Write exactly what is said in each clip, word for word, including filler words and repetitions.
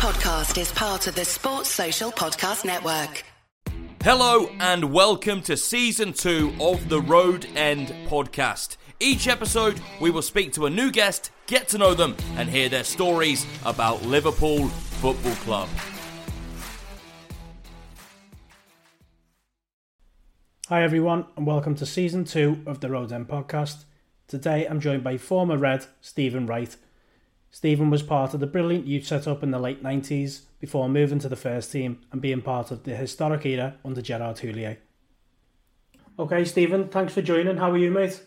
podcast is part of the Sports Social Podcast Network. Hello and welcome to Season two of the Road End Podcast. Each episode, we will speak to a new guest, get to know them, and hear their stories about Liverpool Football Club. Hi everyone, and welcome to Season two of the Road End Podcast. Today, I'm joined by former Red, Stephen Wright. Stephen was part of the brilliant youth set-up in the late nineties before moving to the first team and being part of the historic era under Gérard Houllier. Okay, Stephen, thanks for joining. How are you, mate?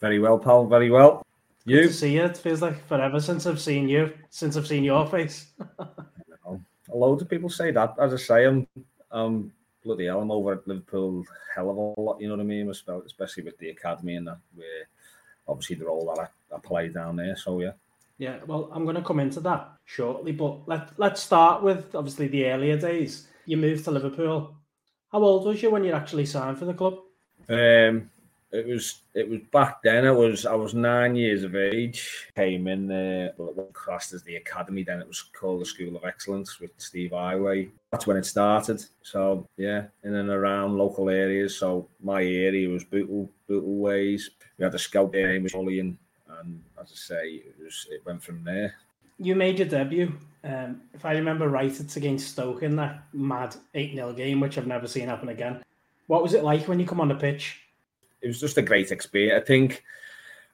Very well, pal. Very well. You? Good to see you. It feels like forever since I've seen you, since I've seen your face. A load of people say that. As I say, I'm, um, bloody hell, I'm over at Liverpool hell of a lot, you know what I mean? Especially with the academy and that, where obviously the role that I, I play down there, so yeah. Yeah, well, I'm going to come into that shortly, but let, let's start with, obviously, the earlier days. You moved to Liverpool. How old was you when you actually signed for the club? Um, it was it was back then. I was I was nine years of age. Came in, uh, what was classed as the academy then. It was called the School of Excellence with Steve Heighway. That's when it started. So, yeah, in and around local areas. So, my area was Bootle, Bootle Ways. We had a scout there, Jamie McAuley. And as I say, it, was, it went from there. You made your debut, um, if I remember right, it's against Stoke in that mad eight nil game, which I've never seen happen again. What was it like when you come on the pitch? It was just a great experience. I think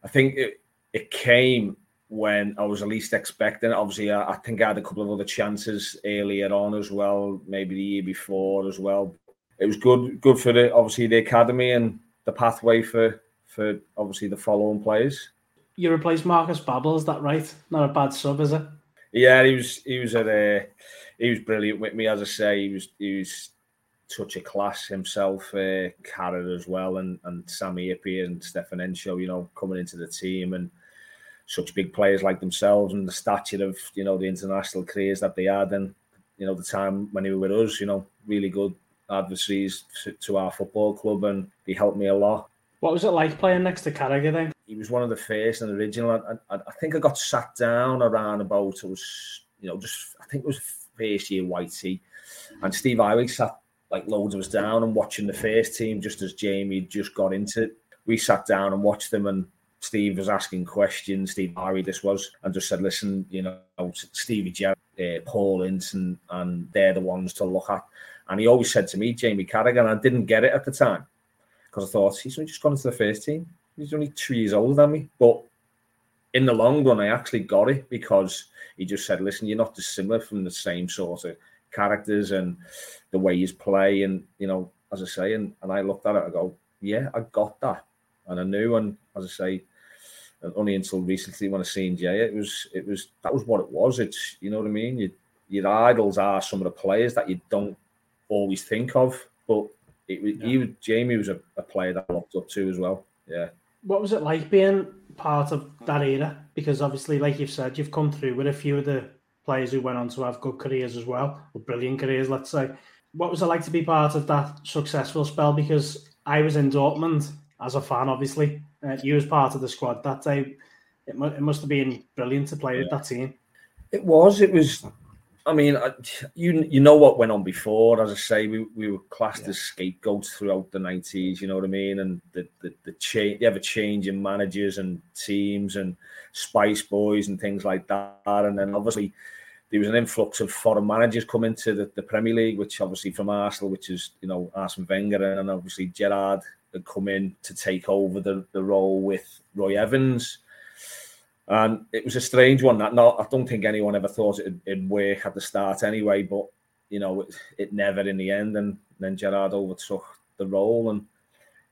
I think it, it came when I was the least expecting. Obviously, I, I think I had a couple of other chances earlier on as well, maybe the year before as well. It was good good for, the obviously, the academy and the pathway for, for obviously, the following players. You replaced Markus Babbel, is that right? Not a bad sub, is it? Yeah, he was. He was at a, He was brilliant with me, as I say. He was. He was such a class himself. Uh, Carragher as well, and and Sami Hyypiä and Stéphane Henchoz. You know, coming into the team and such big players like themselves and the stature of you know the international careers that they had and you know the time when they were with us. You know, really good adversaries to, to our football club, and they helped me a lot. What was it like playing next to Carragher then? He was one of the first and original. I, I, I think I got sat down around about, it was, you know, just, I think it was first year Whitey. And Steve Heighway sat like loads of us down and watching the first team just as Jamie just got into it. We sat down and watched them and Steve was asking questions, Steve Heighway this was, and just said, listen, you know, Stevie G, uh, Paul Ince, and, and they're the ones to look at. And he always said to me, Jamie Carragher, and I didn't get it at the time. Because I thought, he's only just gone into the first team. He's only two years older than me. But in the long run, I actually got it because he just said, listen, you're not dissimilar from the same sort of characters and the way you play. And, you know, as I say, and, and I looked at it, I go, yeah, I got that. And I knew, and as I say, only until recently when I seen Jay, it was, it was, that was what it was. It's, you know what I mean? You, your idols are some of the players that you don't always think of, but It, yeah. he, Jamie was a, a player that I looked up to as well. Yeah. What was it like being part of that era? Because obviously, like you've said, you've come through with a few of the players who went on to have good careers as well, or brilliant careers, let's say. What was it like to be part of that successful spell? Because I was in Dortmund as a fan, obviously. Uh, you was part of the squad that day. It, mu- it must have been brilliant to play yeah. with that team. It was. It was... I mean, you you know what went on before. As I say, we, we were classed yeah. as scapegoats throughout the nineties, you know what I mean? And the the, the, cha- the ever-changing managers and teams and Spice Boys and things like that. And then obviously there was an influx of foreign managers coming to the, the Premier League, which obviously from Arsenal, which is, you know, Arsene Wenger. And obviously Gerrard had come in to take over the, the role with Roy Evans. And it was a strange one that not, I don't think anyone ever thought it'd, it'd work at the start anyway, but, you know, it, it never in the end. And, and then Gerrard overtook the role and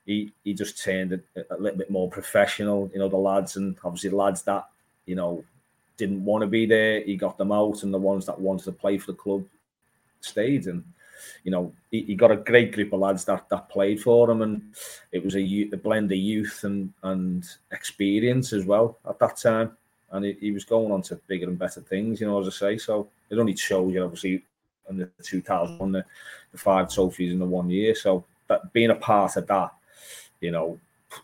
he he just turned it a little bit more professional, you know, the lads and obviously the lads that, you know, didn't want to be there. He got them out and the ones that wanted to play for the club stayed. And, you know, he, he got a great group of lads that, that played for him, and it was a, a blend of youth and, and experience as well at that time. And he, he was going on to bigger and better things, you know, as I say. So it only showed you, obviously, in the two thousand one, the, the five trophies in the one year. So that being a part of that, you know,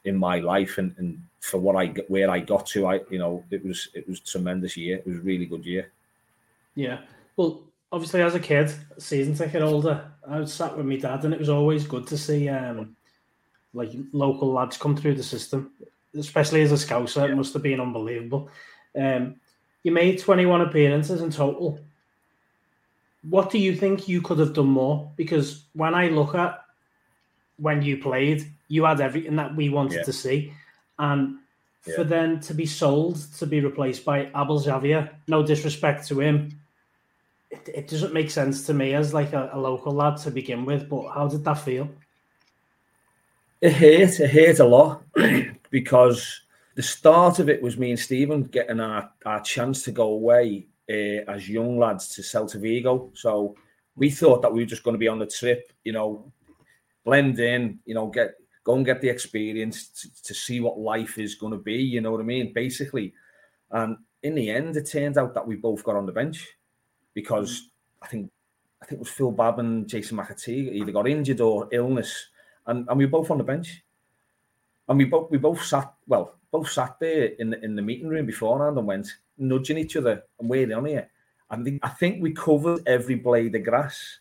in my life and, and for what I where I got to, I you know, it was it was a tremendous year. It was a really good year. Yeah. Well, obviously, as a kid, season ticket holder, I was sat with my dad, and it was always good to see um, like local lads come through the system, especially as a Scouser. Yeah. It must have been unbelievable. Um, you made twenty-one appearances in total. What do you think you could have done more? Because when I look at when you played, you had everything that we wanted yeah. to see. And yeah. for then to be sold, to be replaced by Abel Xavier, no disrespect to him, it, it doesn't make sense to me as like a, a local lad to begin with. But how did that feel? It hurt. It hurt a lot because the start of it was me and Stephen getting our, our chance to go away Uh, as young lads to Celta Vigo. So we thought that we were just going to be on the trip, you know, blend in, you know, get go and get the experience to, to see what life is going to be, you know what I mean, basically. And in the end, it turned out that we both got on the bench because I think I think it was Phil Babb and Jason McAteer either got injured or illness, and, and we were both on the bench. And we both we both sat, well, both sat there in the, in the meeting room beforehand and went, nudging each other and waiting on here. I think I think we covered every blade of grass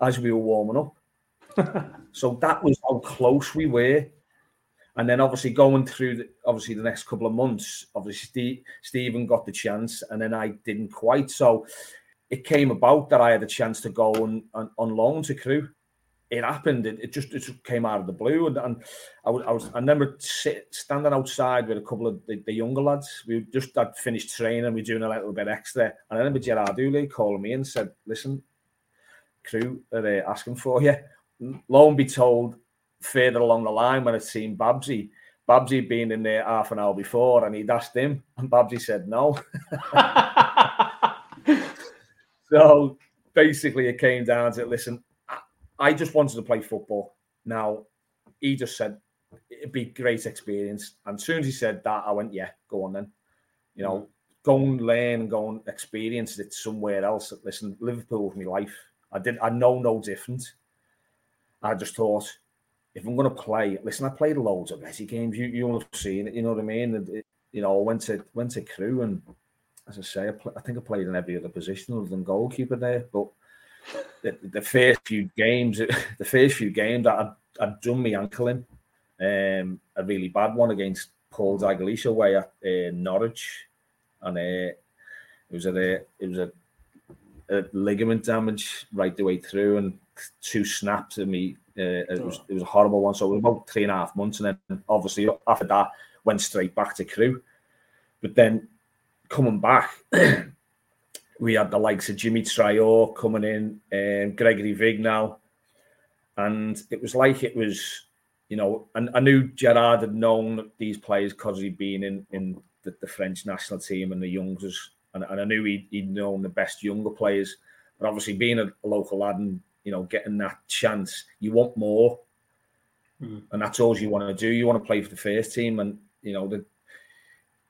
as we were warming up. So that was how close we were. And then obviously going through the, obviously the next couple of months, obviously Steve, Stephen got the chance, and then I didn't quite. So it came about that I had a chance to go on on, on loan to Crewe. It happened. It, it just it just came out of the blue, and, and I was I was I remember sit, standing outside with a couple of the, the younger lads. We just had finished training. We were doing a little bit extra, and I remember Gérard Houllier calling me and said, "Listen, Crew are asking for you." Lo and be told, further along the line when I'd seen Babsy, Babsy had been in there half an hour before, and he'd asked him, and Babsy said no. So basically, it came down to listen. I just wanted to play football. Now, he just said, it'd be a great experience. And as soon as he said that, I went, yeah, go on then. You know, mm-hmm. go and learn, go and experience it somewhere else. Listen, Liverpool was my life. I did. I know no different. I just thought, if I'm going to play, listen, I played loads of Resi games. You, you'll have seen it, you know what I mean? And it, you know, I went to, went to Crewe, and as I say, I, play, I think I played in every other position other than goalkeeper there, but... The, the first few games, the first few games, I'd, I'd done my ankle in, um, a really bad one against Paul DiGaetiso away at uh, Norwich, and uh, it was a it was a, a ligament damage right the way through, and two snaps in me. Uh, it was it was a horrible one. So it was about three and a half months, and then obviously after that went straight back to Crewe. But then coming back. We had the likes of Jimmy Traoré coming in, um, Gregory Vignal, and it was like it was, you know, and I knew Gerard had known these players because he'd been in, in the, the French national team and the youngsters, and, and I knew he'd, he'd known the best younger players. But obviously being a local lad and, you know, getting that chance, you want more, mm. and that's all you want to do. You want to play for the first team, and, you know, the,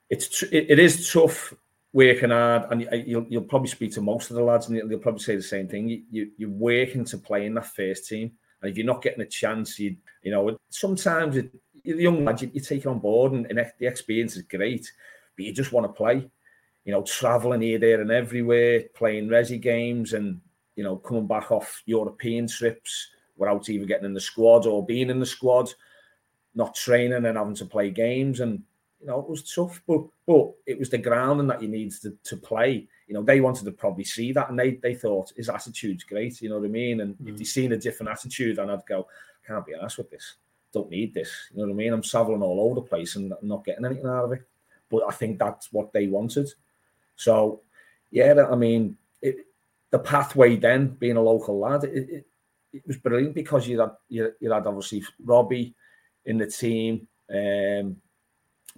it's it, it is tough. Working hard, and you'll you'll probably speak to most of the lads, and they'll probably say the same thing. You, you you're working to play in that first team, and if you're not getting a chance, you you know sometimes it, you're the young lad, you, you take it on board, and, and the experience is great, but you just want to play, you know, traveling here, there, and everywhere, playing Resi games, and you know coming back off European trips without even getting in the squad or being in the squad, not training and having to play games and. You know, it was tough, but but it was the grounding that you needed to, to play. You know, they wanted to probably see that, and they they thought his attitude's great. You know what I mean? And mm. if they'd seen a different attitude, and I'd go, can't be arsed with this. Don't need this. You know what I mean? I'm traveling all over the place and not getting anything out of it. But I think that's what they wanted. So, yeah, I mean, it, the pathway then being a local lad, it, it, it was brilliant because you had you, you had obviously Robbie in the team. Um,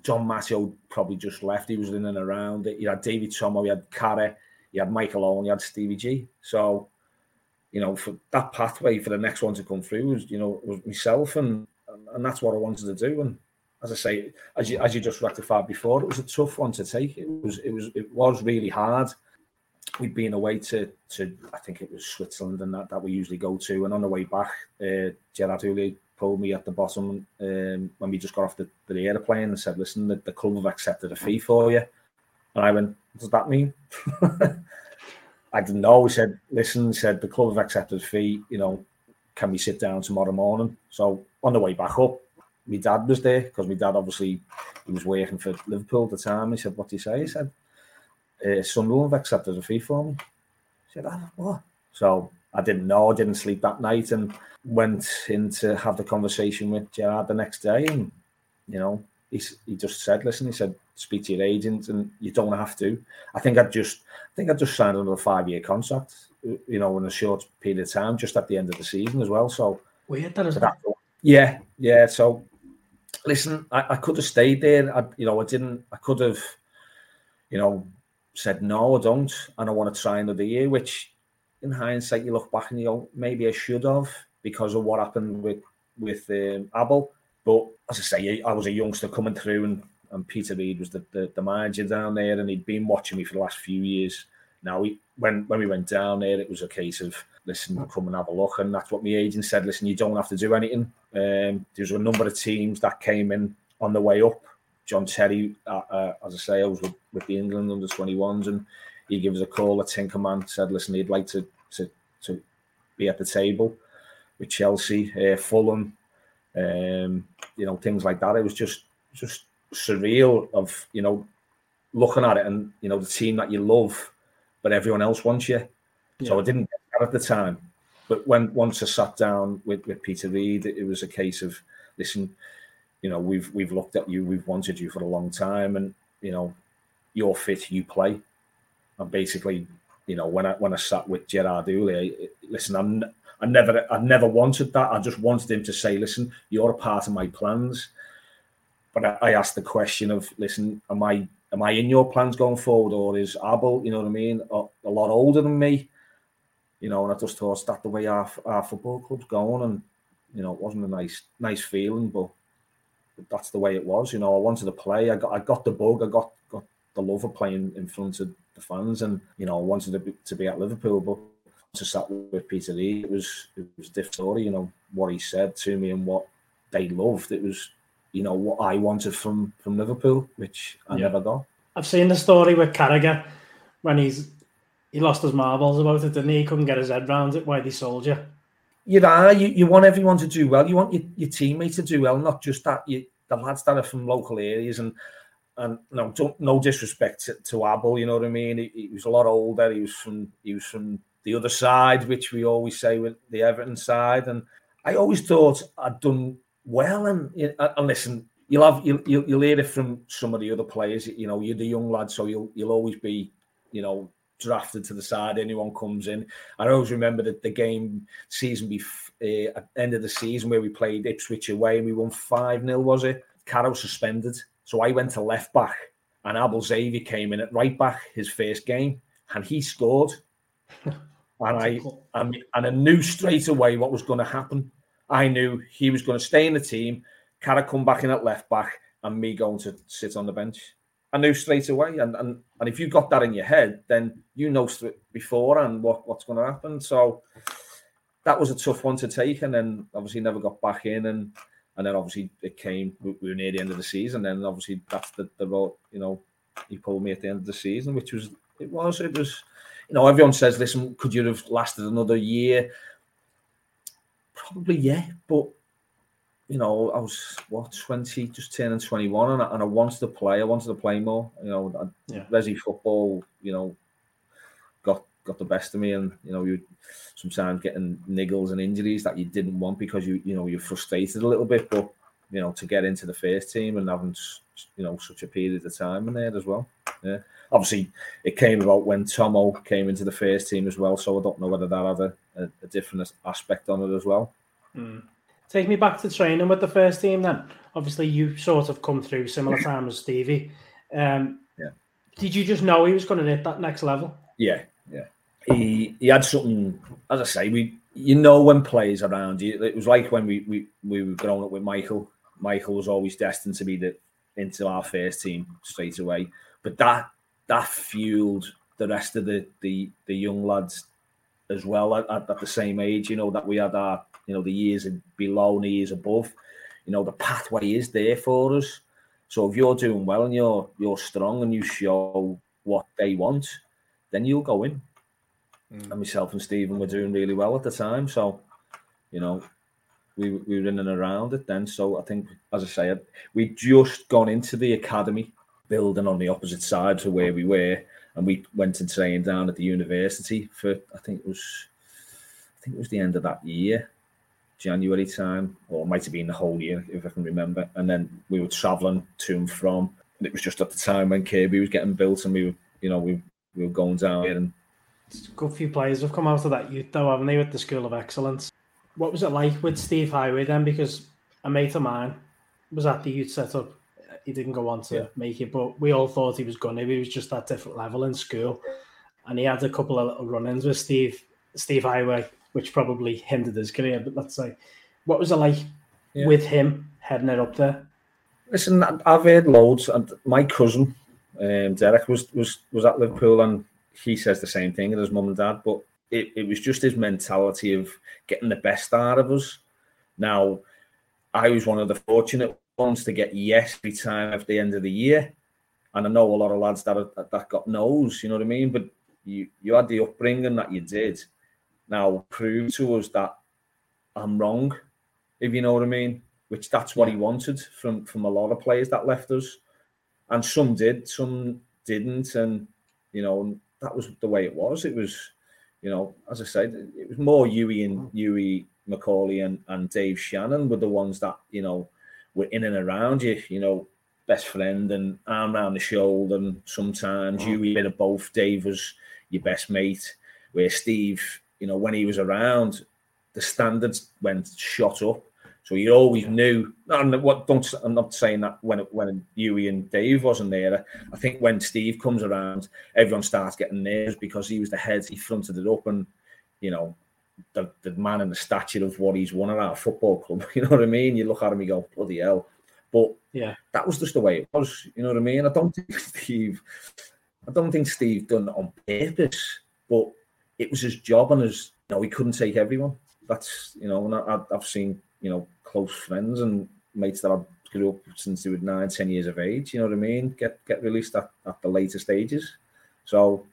John Matteo probably just left. He was in and around. You had David Tomo, you had Carragher, you had Michael Owen, you had Stevie G. So, you know, for that pathway for the next one to come through was, you know, was myself, and and that's what I wanted to do. And as I say, as you as you just rectified before, it was a tough one to take. It was it was it was really hard. We'd been away to to I think it was Switzerland and that that we usually go to. And on the way back, uh, Gérard Houllier pulled me at the bottom um, when we just got off the, the airplane and said, listen, the, the club have accepted a fee for you. And I went, what does that mean? I, I didn't know. He said, listen, said, the club have accepted the fee, you know, can we sit down tomorrow morning? So on the way back up, my dad was there, because my dad, obviously, he was working for Liverpool at the time. He said, what do you say? He said, uh, Sunderland have accepted a fee for me. I said, ah, what? So I didn't know, I didn't sleep that night, and went in to have the conversation with Gerard the next day. And, you know, he, he just said, listen, he said, speak to your agent, and you don't have to. I think I just, I think I just signed another five-year contract, you know, in a short period of time, just at the end of the season as well. So weird, that is so that, yeah, yeah. So listen, I, I could have stayed there. I, you know, I didn't. I could have, you know, said no, I don't, and I want to try another year. Which, in hindsight, you look back and you go, maybe I should have, because of what happened with with um, Abel. But as I say, I was a youngster coming through, and. And Peter Reid was the, the, the manager down there, and he'd been watching me for the last few years. Now, we, when, when we went down there, it was a case of, listen, come and have a look. And that's what my agent said, listen, you don't have to do anything. Um, there's a number of teams that came in on the way up. John Terry, uh, uh, as I say, I was with, with the England under twenty-ones, and he gave us a call, a tinker man, said, listen, he'd like to to, to be at the table with Chelsea, uh, Fulham, um, you know, things like that. It was just just... surreal of, you know, looking at it, and, you know, the team that you love, but everyone else wants you. Yeah. So I didn't get that at the time. But when once I sat down with, with Peter Reid, it was a case of, listen, you know, we've we've looked at you, we've wanted you for a long time, and, you know, you're fit, you play. And basically, you know, when I when I sat with Gérard Houllier, listen, I'm I never I never wanted that. I just wanted him to say, listen, you're a part of my plans. But I asked the question of, listen, am I am I in your plans going forward, or is Abel, you know what I mean, a lot older than me? You know, and I just thought, that's the way our, our football club's going. And, you know, it wasn't a nice nice feeling, but that's the way it was. You know, I wanted to play. I got I got the bug. I got, got the love of playing in front of the fans. And, you know, I wanted to be, to be at Liverpool. But to sat with Peter Reid, it was, it was a different story, you know, what he said to me and what they loved. It was... you know, what I wanted from, from Liverpool, which I yeah. never got. I've seen the story with Carragher when he's he lost his marbles about it, didn't he? He couldn't get his head round it, why they sold you. You know, you, you want everyone to do well. You want your, your teammates to do well, not just that you, the lads that are from local areas. And, and no, don't, no disrespect to, to Abel, you know what I mean? He, he was a lot older. He was from he was from the other side, which we always say with the Everton side. And I always thought I'd done... well, and, and listen, you'll have you'll, you'll hear it from some of the other players. You know, you're the young lad, so you'll you'll always be, you know, drafted to the side. Anyone comes in. I always remember that the game season before uh, at the end of the season where we played Ipswich away and we won five nil, was it? Carrow suspended, so I went to left back, and Abel Xavier came in at right back his first game, and he scored, and I and, and I knew straight away what was going to happen. I knew he was going to stay in the team, Carragher come back in at left back, and me going to sit on the bench. I knew straight away. And and, and if you got that in your head, then you know beforehand what, what's going to happen. So that was a tough one to take. And then obviously never got back in. And and then obviously it came, we were near the end of the season. And obviously that's the, the road, you know, he pulled me at the end of the season, which was, it was, it was, you know, everyone says, listen, could you have lasted another year? Probably, yeah, but, you know, I was, what, twenty, just turning twenty-one, and I, and I wanted to play. I wanted to play more. You know, I, yeah. Resi football, you know, got got the best of me, and, you know, you sometimes getting niggles and injuries that you didn't want because, you you know, you're frustrated a little bit, but, you know, to get into the first team and having, you know, such a period of time in there as well. Yeah. Obviously, it came about when Tomo came into the first team as well, so I don't know whether that had a, a, a different aspect on it as well. Mm. Take me back to training with the first team then. Obviously, you sort of come through similar time as Stevie. Um, yeah. Did you just know he was going to hit that next level? Yeah, yeah. He he had something, as I say, we you know when players around you. It was like when we, we, we were growing up with Michael. Michael was always destined to be the, into our first team straight away. But that that fueled the rest of the, the, the young lads as well at, at the same age, you know, that we had our, you know, the years below and the years above. You know, the pathway is there for us. So if you're doing well and you're you're strong and you show what they want, then you'll go in. mm. and myself and Stephen were doing really well at the time. So, you know, we we were in and around it then. So I think, as I say, we'd just gone into the academy building on the opposite side to where we were, and we went and trained down at the university for I think it was I think it was the end of that year, January time, or it might have been the whole year if I can remember. And then we were travelling to and from, and it was just at the time when Kirby was getting built, and we were, you know, we we were going down here. And it's a good few players have come out of that youth though, haven't they, with the School of Excellence? What was it like with Steve Heighway then? Because a mate of mine was at the youth setup. He didn't go on to yeah. make it, but we all thought he was going to. He was just that different level in school, and he had a couple of little run-ins with Steve Steve Heighway, which probably hindered his career. But let's say, what was it like yeah. with him heading it up there? Listen, I've heard loads, and my cousin um, Derek was was was at Liverpool, and he says the same thing as his mum and dad. But it, it was just his mentality of getting the best out of us. Now, I was one of the fortunate ones to get yes every time at the end of the year, and I know a lot of lads that that got no's. You know what I mean? But you you had the upbringing that you did. Now prove to us that I'm wrong, if you know what I mean, which that's what he wanted from, from a lot of players that left us. And some did, some didn't. And, you know, that was the way it was. It was, you know, as I said, it was more Hughie and Hughie McAuley and, and Dave Shannon were the ones that, you know, were in and around you, you know, best friend and arm round the shoulder. And sometimes Hughie, a bit of both. Dave was your best mate, where Steve, you know, when he was around, the standards went shot up. So you always knew. And what? Don't I'm not saying that when when Hughie and Dave wasn't there. I think when Steve comes around, everyone starts getting nervous because he was the head. He fronted it up, and you know, the the man in the stature of what he's won at our football club. You know what I mean? You look at him, you go, bloody hell. But yeah, that was just the way it was. You know what I mean? I don't think Steve. I don't think Steve done it on purpose, but it was his job, and his, you know, he couldn't take everyone. That's, you know, and I, I've seen, you know, close friends and mates that I grew up since they were nine, ten years of age, you know what I mean, get get released at, at the later stages. So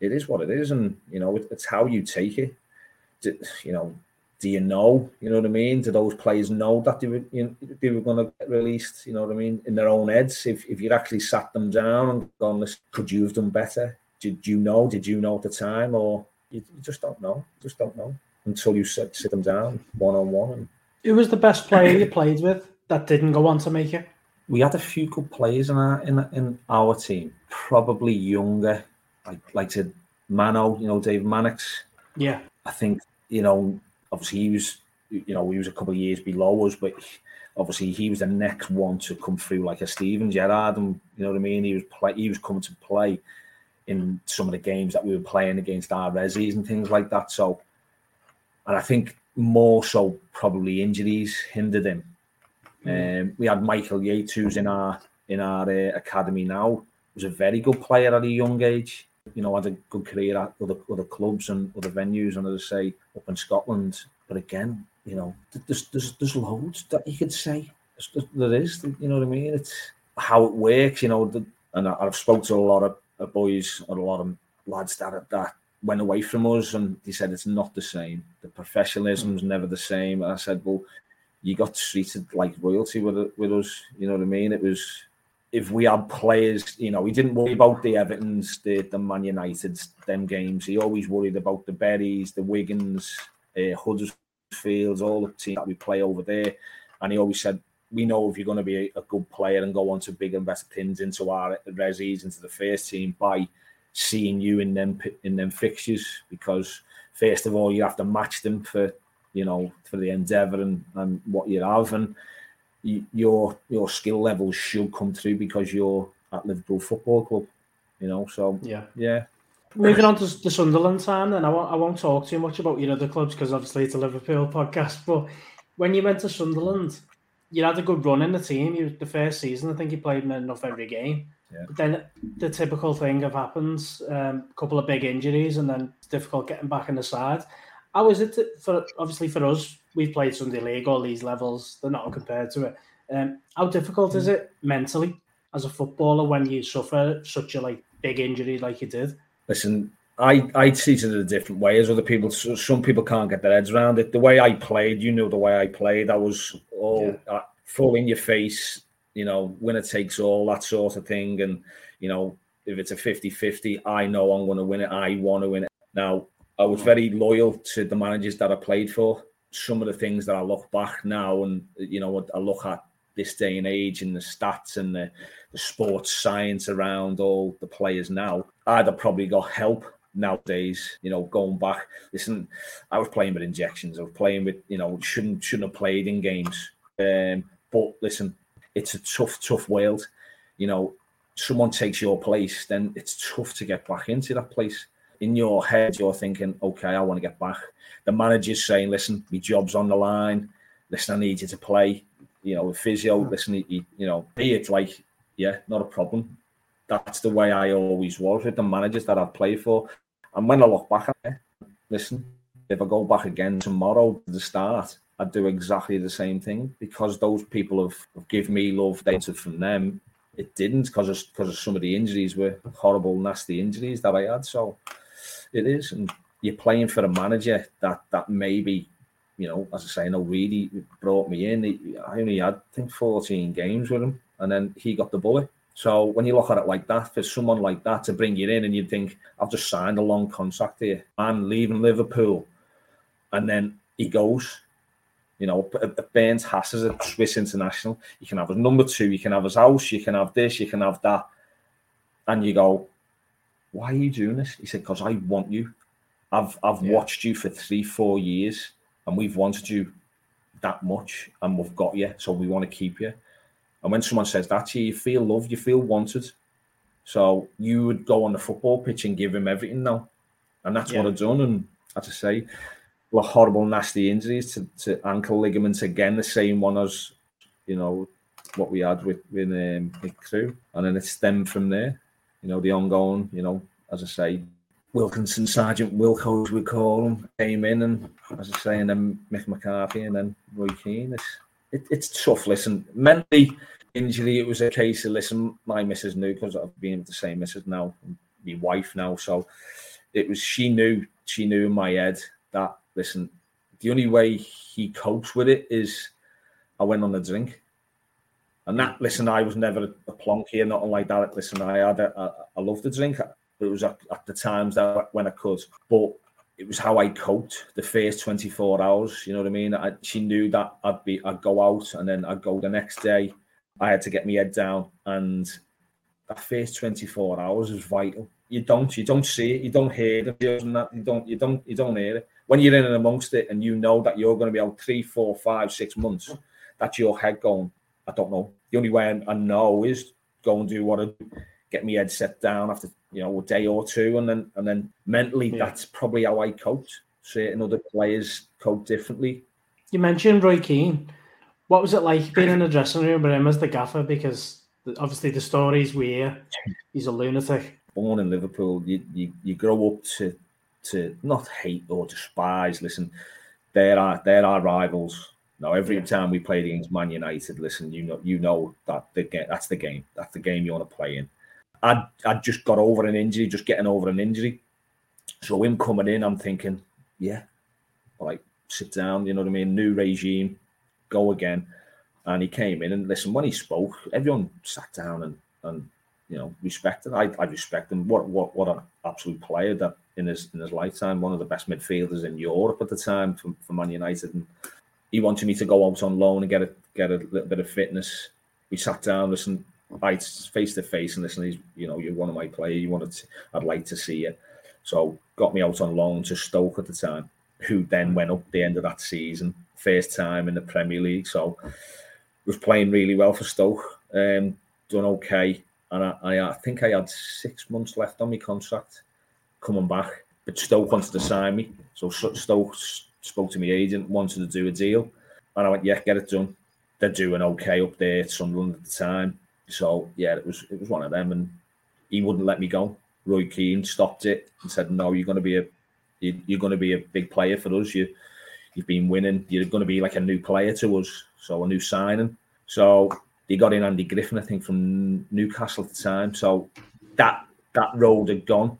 it is what it is, and, you know, it, it's how you take it. Do, you know, do you know, you know what I mean? Do those players know that they were, you know, they were going to get released, you know what I mean, in their own heads? If, if you'd actually sat them down and gone, listen, could you have done better? Did you know? Did you know at the time? Or you just don't know. Just don't know until you sit, sit them down one-on-one. And... Who was the best player you played with that didn't go on to make it? We had a few good players in our in, in our team, probably younger. Like like said, Mano, you know, David Mannix. Yeah. I think, you know, obviously he was, you know, he was a couple of years below us, but obviously he was the next one to come through, like a Stephen Gerrard, and you know what I mean? He was play, he was coming to play in some of the games that we were playing against our resis and things like that. So, and I think more so probably injuries hindered him. Mm. Um, we had Michael Yates, who's in our in our uh, academy now. He was a very good player at a young age. You know, had a good career at other other clubs and other venues, and as I say, up in Scotland. But again, you know, there's there's, there's loads that you could say. There is, you know what I mean? It's how it works, you know. The, and I, I've spoken to a lot of boys and a lot of lads that that went away from us, and he said it's not the same. The professionalism's mm. never the same. And I said, well, you got treated like royalty with with us. You know what I mean? It was, if we had players, you know, he didn't worry about the Evertons, the, the Man Uniteds, them games. He always worried about the Berries, the Wiggins, uh, Huddersfields, all the teams that we play over there. And he always said, we know if you're going to be a good player and go on to bigger and better things into our resis, into the first team, by seeing you in them in them fixtures, because first of all you have to match them for, you know, for the endeavour and, and what you have, and you, your your skill levels should come through because you're at Liverpool Football Club, you know. So yeah, yeah. Moving on to the Sunderland time, then I won't I won't talk too much about your other clubs because obviously it's a Liverpool podcast. But when you went to Sunderland, you had a good run in the team. You, the first season, I think you played in enough every game. Yeah. But then the typical thing of happens, a um, couple of big injuries, and then it's difficult getting back in the side. How is it to, for obviously for us? We've played Sunday League, all these levels. They're not compared to it. Um, how difficult mm. is it mentally as a footballer when you suffer such a like big injury like you did? Listen, I I see it in a different way as other people. Some people can't get their heads around it. The way I played, you know, the way I played, I was all yeah. uh, full in your face, you know, winner takes all, that sort of thing. And, you know, if it's a fifty-fifty, I know I'm going to win it. I want to win it. Now, I was very loyal to the managers that I played for. Some of the things that I look back now and, you know, I look at this day and age and the stats and the, the sports science around all the players now, I'd have probably got help nowadays, you know, going back. Listen, I was playing with injections. I was playing with, you know, shouldn't shouldn't have played in games. Um, but listen, it's a tough, tough world. You know, someone takes your place, then it's tough to get back into that place. In your head, you're thinking, okay, I want to get back. The manager's saying, listen, my job's on the line. Listen, I need you to play. You know, with physio, listen, he, you know, be it like, yeah, not a problem. That's the way I always was with the managers that I've played for. And when I look back at it, listen, if I go back again tomorrow to the start, I'd do exactly the same thing because those people have, have given me love data from them. It didn't because of, because of some of the injuries were horrible, nasty injuries that I had. So it is. And you're playing for a manager that, that maybe, you know, as I say, no, really brought me in. He, I only had, I think, fourteen games with him and then he got the bullet. So when you look at it like that, for someone like that to bring you in and you think, I've just signed a long contract here. I'm leaving Liverpool. And then he goes, you know, Bernd Haas is a Swiss international. You can have his number two, you can have his house, you can have this, you can have that. And you go, why are you doing this? He said, because I want you. I've I've yeah. watched you for three, four years and we've wanted you that much and we've got you, so we want to keep you. And when someone says that to you, you feel loved, you feel wanted. So you would go on the football pitch and give him everything now. And that's yeah. what I've done. And as I say, well, horrible, nasty injuries to, to ankle ligaments. Again, the same one as, you know, what we had with, with um, Nick Crew. And then it stemmed from there. You know, the ongoing, you know, as I say, Wilkinson, Sergeant Wilco, as we call him, came in. And as I say, and then Mick McCarthy and then Roy Keane. It's, it, it's tough, listen. Mentally, injury, it was a case of, listen, my missus knew because I've been with the same missus now, my wife now. So it was, she knew, she knew in my head that, listen, the only way he copes with it is I went on a drink. And that, listen, I was never a plonk here, nothing like that. Listen, I had a, a, I loved the drink. It was at, at the times that when I could. But it was how I coped the first twenty-four hours, you know what I mean? I, she knew that I'd be, I'd go out and then I'd go the next day. I had to get my head down, and that first twenty-four hours is vital. You don't, you don't see it, you don't hear the videos and that, you don't, you don't, you don't hear it. When you're in and amongst it, and you know that you're going to be out three, four, five, six months, that's your head going, I don't know. The only way I know is go and do what I do, get my head set down after, you know, a day or two, and then and then mentally, yeah. that's probably how I coped. Certain other players cope differently. You mentioned Roy Keane. What was it like being in the dressing room with him as the gaffer? Because obviously the stories we hear, he's a lunatic. Born in Liverpool, you you, you grow up to to not hate or despise. Listen, they're our, they're our rivals. Now, every yeah. time we played against Man United, listen, you know you know that the game, that's the game. That's the game you want to play in. I'd, I'd just got over an injury, just getting over an injury. So him coming in, I'm thinking, yeah, like, sit down, you know what I mean? New regime. Go again. And he came in, and listen, when he spoke, everyone sat down and, and you know, respected. I, I respect him. What what what an absolute player that in his in his lifetime, one of the best midfielders in Europe at the time for, for Man United. And he wanted me to go out on loan and get a get a little bit of fitness. We sat down, listen, I face to face, and listen, he's, you know, you're one of my players. You wanted to, I'd like to see you. So got me out on loan to Stoke at the time, who then went up the end of that season, first time in the Premier League. So was playing really well for Stoke, um, done okay. And I, I, I think I had six months left on my contract coming back. But Stoke wanted to sign me. So Stoke spoke to my agent, wanted to do a deal. And I went, yeah, get it done. They're doing okay up there at Sunderland at the time. So, yeah, it was it was one of them. And he wouldn't let me go. Roy Keane stopped it and said, no, you're going to be a... You're going to be a big player for us. You, you've been winning. You're going to be like a new player to us, so a new signing. So they got in Andy Griffin, I think, from Newcastle at the time. So that that road had gone.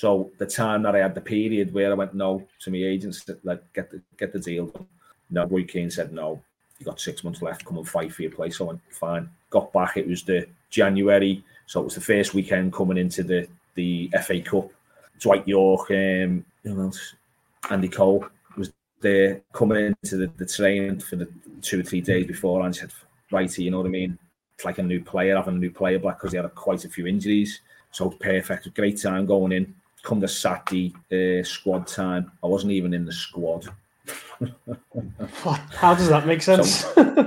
So the time that I had the period where I went no to my agents, like get the, get the deal done. No, Roy Keane said no. You got six months left. Come and fight for your place. So I went fine. Got back. It was the January, so it was the first weekend coming into the the F A Cup. Dwight York, um, who else? Andy Cole was there coming into the, the training for the two or three days before, and I said, "Righty, you know what I mean? It's like a new player having a new player back because he had a, quite a few injuries." So perfect, great time going in. Come to Saturday uh, squad time, I wasn't even in the squad. How does that make sense? So,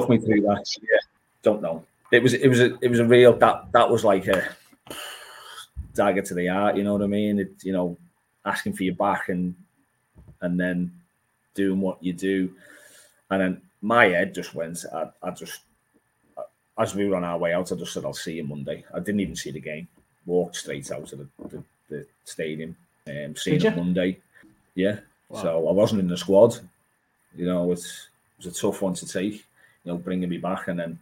talk me through that. Yeah, don't know. It was it was a it was a real that that was like a dagger to the heart. You know what I mean? It, you know, asking for your back and and then doing what you do, and then my head just went. I, I just as we were on our way out, I just said, "I'll see you Monday." I didn't even see the game. Walked straight out of the, the, the stadium. Um, see you Monday. Yeah. Wow. So I wasn't in the squad. You know, it's, it was a tough one to take, you know, bringing me back. And then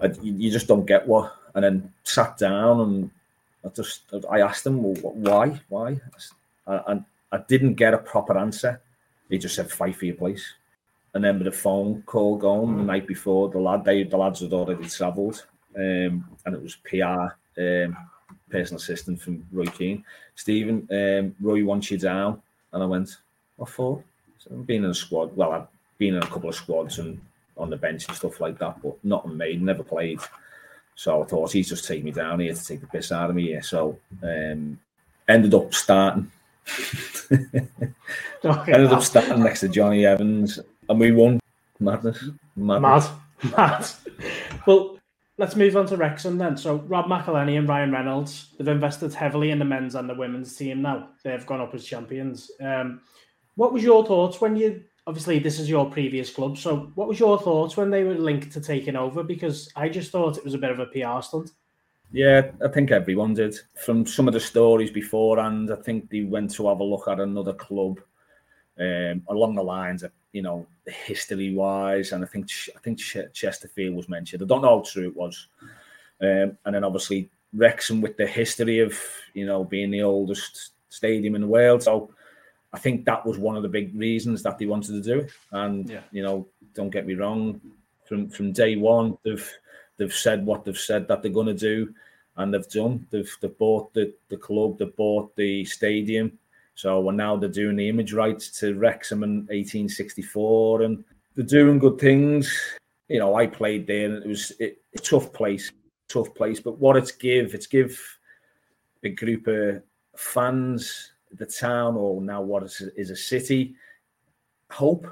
I, you just don't get what. And then sat down and I just, I asked him, well, why? Why? And I, I didn't get a proper answer. He just said, fight for your place. And then with a phone call going mm. the night before, the lad, they, the lads had already travelled. Um, and it was P R, um, personal assistant from Roy Keane. Stephen, um, Roy wants you down. And I went, what for? So I've been in a squad. Well, I've been in a couple of squads and on the bench and stuff like that, but not made, never played. So I thought, he's just taking me down here to take the piss out of me here. So um, ended up starting. ended up starting next to Johnny Evans. And we won. Madness. Madness. Mad. Mad. Well, let's move on to Wrexham then. So Rob McElhenney and Ryan Reynolds, they've invested heavily in the men's and the women's team now. They've gone up as champions. Um, what was your thoughts when you, obviously this is your previous club, so what was your thoughts when they were linked to taking over? Because I just thought it was a bit of a P R stunt. Yeah, I think everyone did. From some of the stories beforehand, I think they went to have a look at another club um, along the lines of, you know, history-wise, and I think I think Chesterfield was mentioned. I don't know how true it was. Um, and then obviously Wrexham with the history of, you know, being the oldest stadium in the world. So I think that was one of the big reasons that they wanted to do it. And, yeah. you know, don't get me wrong, from from day one, they've they've said what they've said that they're going to do, and they've done. They've, they've bought the, the club, they've bought the stadium. So and now they're doing the image rights to Wrexham in eighteen sixty-four, and they're doing good things. You know, I played there, and it was it, a tough place, tough place. But what it's give, it's give a group of fans, the town, or now what is, is a city, hope.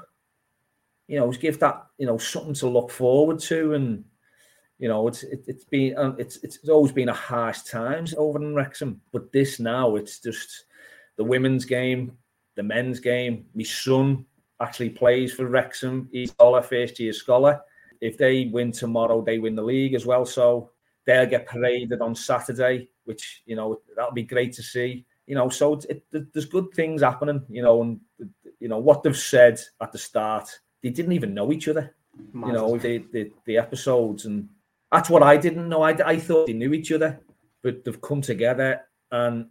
You know, it's give that, you know, something to look forward to, and you know, it's it, it's been it's it's always been a harsh times over in Wrexham, but this now it's just. The women's game, the men's game. My son actually plays for Wrexham. He's a first-year scholar. If they win tomorrow, they win the league as well. So they'll get paraded on Saturday, which, you know, that'll be great to see. You know, so it, it, there's good things happening, you know. And, you know, what they've said at the start, they didn't even know each other, Mad. you know, the, the, the episodes. And that's what I didn't know. I, I thought they knew each other, but they've come together and...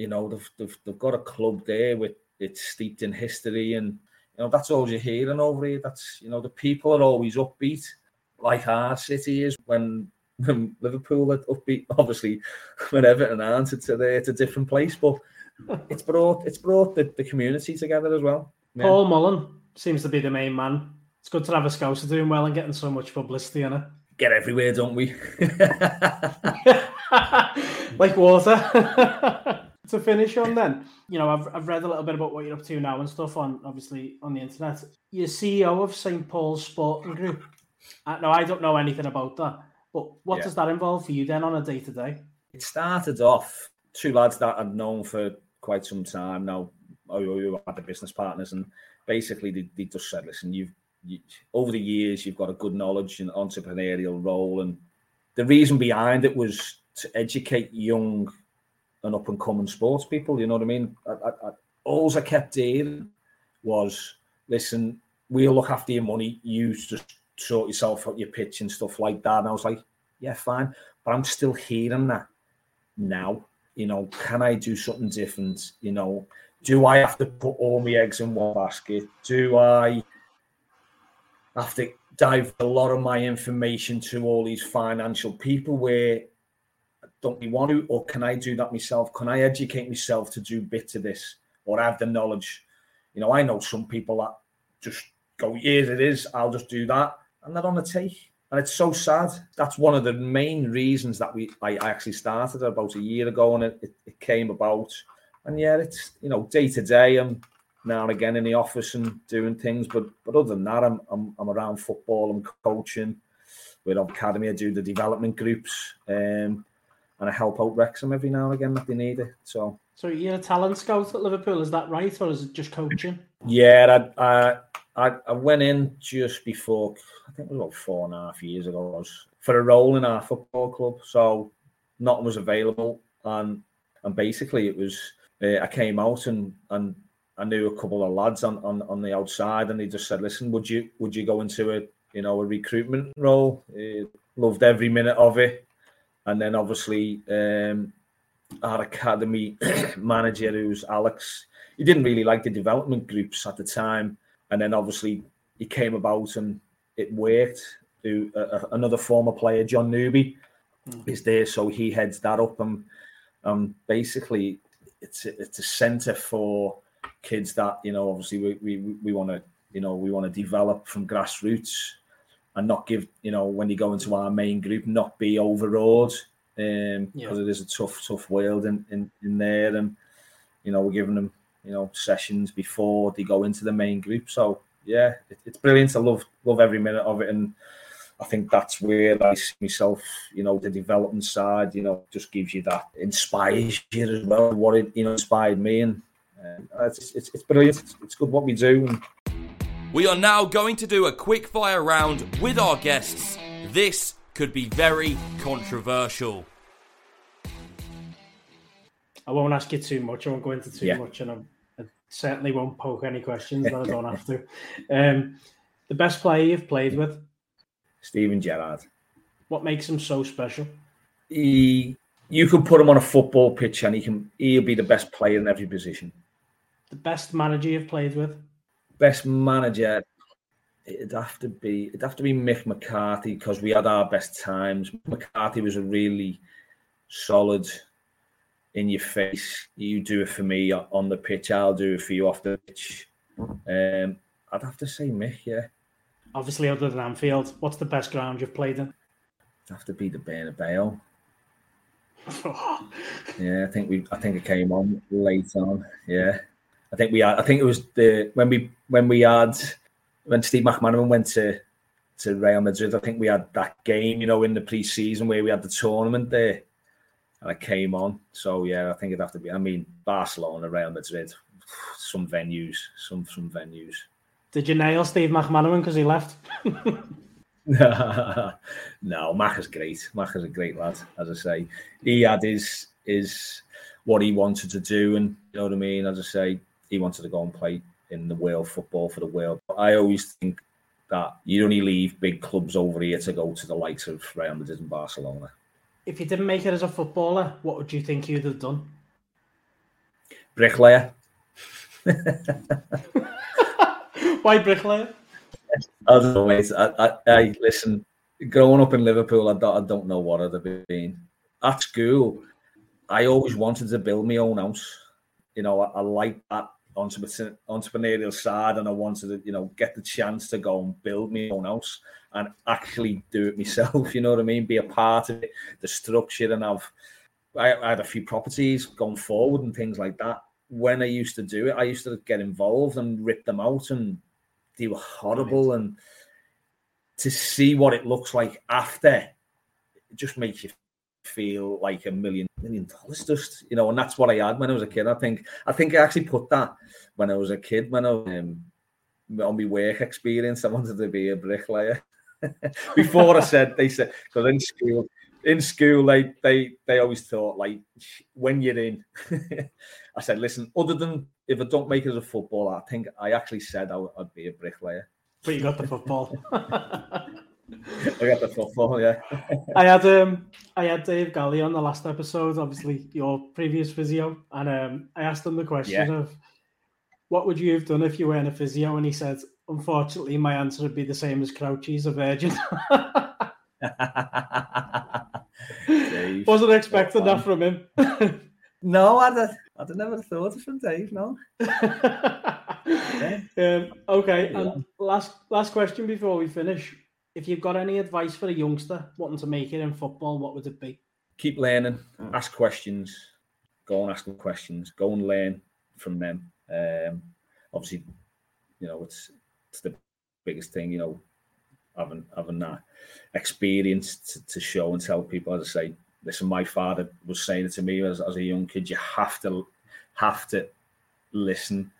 You know, they've, they've they've got a club there with it's steeped in history, and you know that's all you're hearing over here. That's you know the people are always upbeat, like our city is when, when Liverpool are upbeat. Obviously, when Everton aren't, it's a, it's a different place, but it's brought it's brought the, the community together as well. Yeah. Paul Mullen seems to be the main man. It's good to have a Scouser doing well and getting so much publicity on it. Get everywhere, don't we? Like water. To finish on then, you know, I've I've read a little bit about what you're up to now and stuff on, obviously, on the internet. You're C E O of Saint Paul's Sporting Group. I, no, I don't know anything about that. But what yeah. does that involve for you then on a day-to-day? It started off, two lads that I'd known for quite some time now, who had the business partners, and basically they, they just said, listen, you've you, over the years, you've got a good knowledge and entrepreneurial role. And the reason behind it was to educate young and up-and-coming sports people, you know what I mean? I, I, I, all I kept hearing was, listen, we'll look after your money. You just sort yourself out your pitch and stuff like that. And I was like, yeah, fine. But I'm still hearing that now. You know, can I do something different? You know, do I have to put all my eggs in one basket? Do I have to dive a lot of my information to all these financial people where I don't really want to? Or can I do that myself? Can I educate myself to do bits of this? Or have the knowledge? You know, I know some people that just go, yes, it is, I'll just do that. And they're on the take. And it's so sad. That's one of the main reasons that we I actually started about a year ago, and it, it, it came about. And yeah, it's, you know, day to day, I'm now and again in the office and doing things. But but other than that, I'm I'm, I'm around football and coaching. With Academy, I do the development groups, um, and I help out Wrexham every now and again if they need it. So, so you're a talent scout at Liverpool, is that right, or is it just coaching? Yeah, I. I I went in just before, I think it was about four and a half years ago, I was, for a role in our football club. So nothing was available. And and basically it was, uh, I came out and, and I knew a couple of lads on, on, on the outside, and they just said, listen, would you would you go into a, you know, a recruitment role? Uh, loved every minute of it. And then obviously um, our academy manager, who's Alex, he didn't really like the development groups at the time. And then obviously he came about and it worked. Another former player, John Newby, mm-hmm. is there, so he heads that up. And um, basically, it's a, it's a centre for kids that, you know, obviously we we we want to, you know, we want to develop from grassroots and not give, you know, when you go into our main group, not be overawed, um, because yeah. it is a tough tough world in, in, in there, and you know, we're giving them, you know, sessions before they go into the main group. So yeah, it, it's brilliant. I love love every minute of it, and I think that's where I see myself. You know, the development side, you know, just gives you that, inspires you as well. What it, you know, inspired me, and uh, it's, it's it's brilliant. It's, it's good what we do. We are now going to do a quick fire round with our guests. This could be very controversial. I won't ask you too much. I won't go into too yeah. much, and I'm, I certainly won't poke any questions that I don't have to. Um, the best player you've played with? Steven Gerrard. What makes him so special? He, you could put him on a football pitch, and he can. He'll be the best player in every position. The best manager you've played with? Best manager, it'd have to be it'd have to be Mick McCarthy, because we had our best times. McCarthy was a really solid, in your face, you do it for me on the pitch, I'll do it for you off the pitch. Um, I'd have to say Mick, yeah. Obviously, other than Anfield, what's the best ground you've played in? It'd have to be the Bernabeu. yeah, I think we. I think it came on late on. Yeah, I think we had. I think it was the when we when we had when Steve McManaman went to to Real Madrid. I think we had that game, you know, in the pre-season where we had the tournament there. And I came on. So, yeah, I think it'd have to be, I mean, Barcelona, Real Madrid, some venues, some some venues. Did you nail Steve McManaman because he left? No, Mac is great. Mac is a great lad, as I say. He had his, his what he wanted to do, and you know what I mean? As I say, he wanted to go and play in the world, football for the world. But I always think that you only leave big clubs over here to go to the likes of Real Madrid and Barcelona. If you didn't make it as a footballer, what would you think you'd have done? Bricklayer. Why bricklayer? I don't know, mate. I, I, I, listen, growing up in Liverpool, I don't, I don't know what I'd have been. At school, I always wanted to build my own house. You know, I, I liked that entrepreneurial side, and I wanted to, you know, get the chance to go and build my own house. And actually do it myself, you know what I mean? Be a part of it, the structure, and I've I, I had a few properties going forward and things like that. When I used to do it, I used to get involved and rip them out, and they were horrible. And to see what it looks like after, it just makes you feel like a million million dollars, just, you know. And that's what I had when I was a kid. I think I think I actually put that when I was a kid, when I um, on my work experience, I wanted to be a bricklayer. Before I said, they said, because in school, in school they, they they always thought, like, when you're in, I said, listen, other than if I don't make it as a footballer, I think I actually said I would, I'd be a bricklayer. But you got the football. I got the football, yeah. I had um, I had Dave Galley on the last episode, obviously your previous physio, and um, I asked him the question yeah. of what would you have done if you weren't a physio, and he said, unfortunately, my answer would be the same as Crouchy's, a virgin. Dave, wasn't expecting that from him. No, I'd have, I'd have never thought of from Dave, no. Okay, um, okay. Yeah. And last last question before we finish. If you've got any advice for a youngster wanting to make it in football, what would it be? Keep learning, ask questions, go and ask them questions, go and learn from them. Um, obviously, you know, it's it's the biggest thing, you know, having having that experience to, to show and tell people. As I say, listen, my father was saying it to me as, as a young kid, you have to have to listen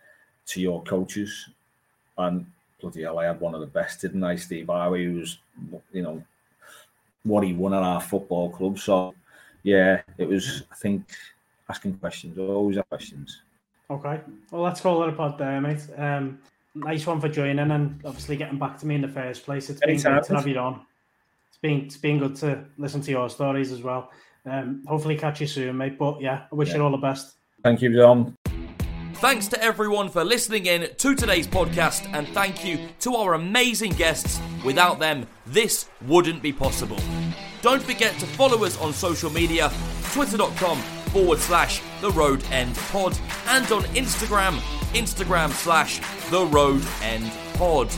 to your coaches. And bloody hell, I had one of the best, didn't I, Steve Heighway, who was, you know, what he won at our football club. So, yeah, it was, I think, asking questions. Always have questions. Okay. Well, let's call it a pod there, mate. Um, nice one for joining and obviously getting back to me in the first place. It's been good to have you on. It's been, it's been good to listen to your stories as well. Um, hopefully catch you soon, mate. But, yeah, I wish yeah. you all the best. Thank you, John. Thanks to everyone for listening in to today's podcast, and thank you to our amazing guests. Without them, this wouldn't be possible. Don't forget to follow us on social media, twitter.com forward slash The Road End Pod, and on Instagram, Instagram slash The Road End Pod.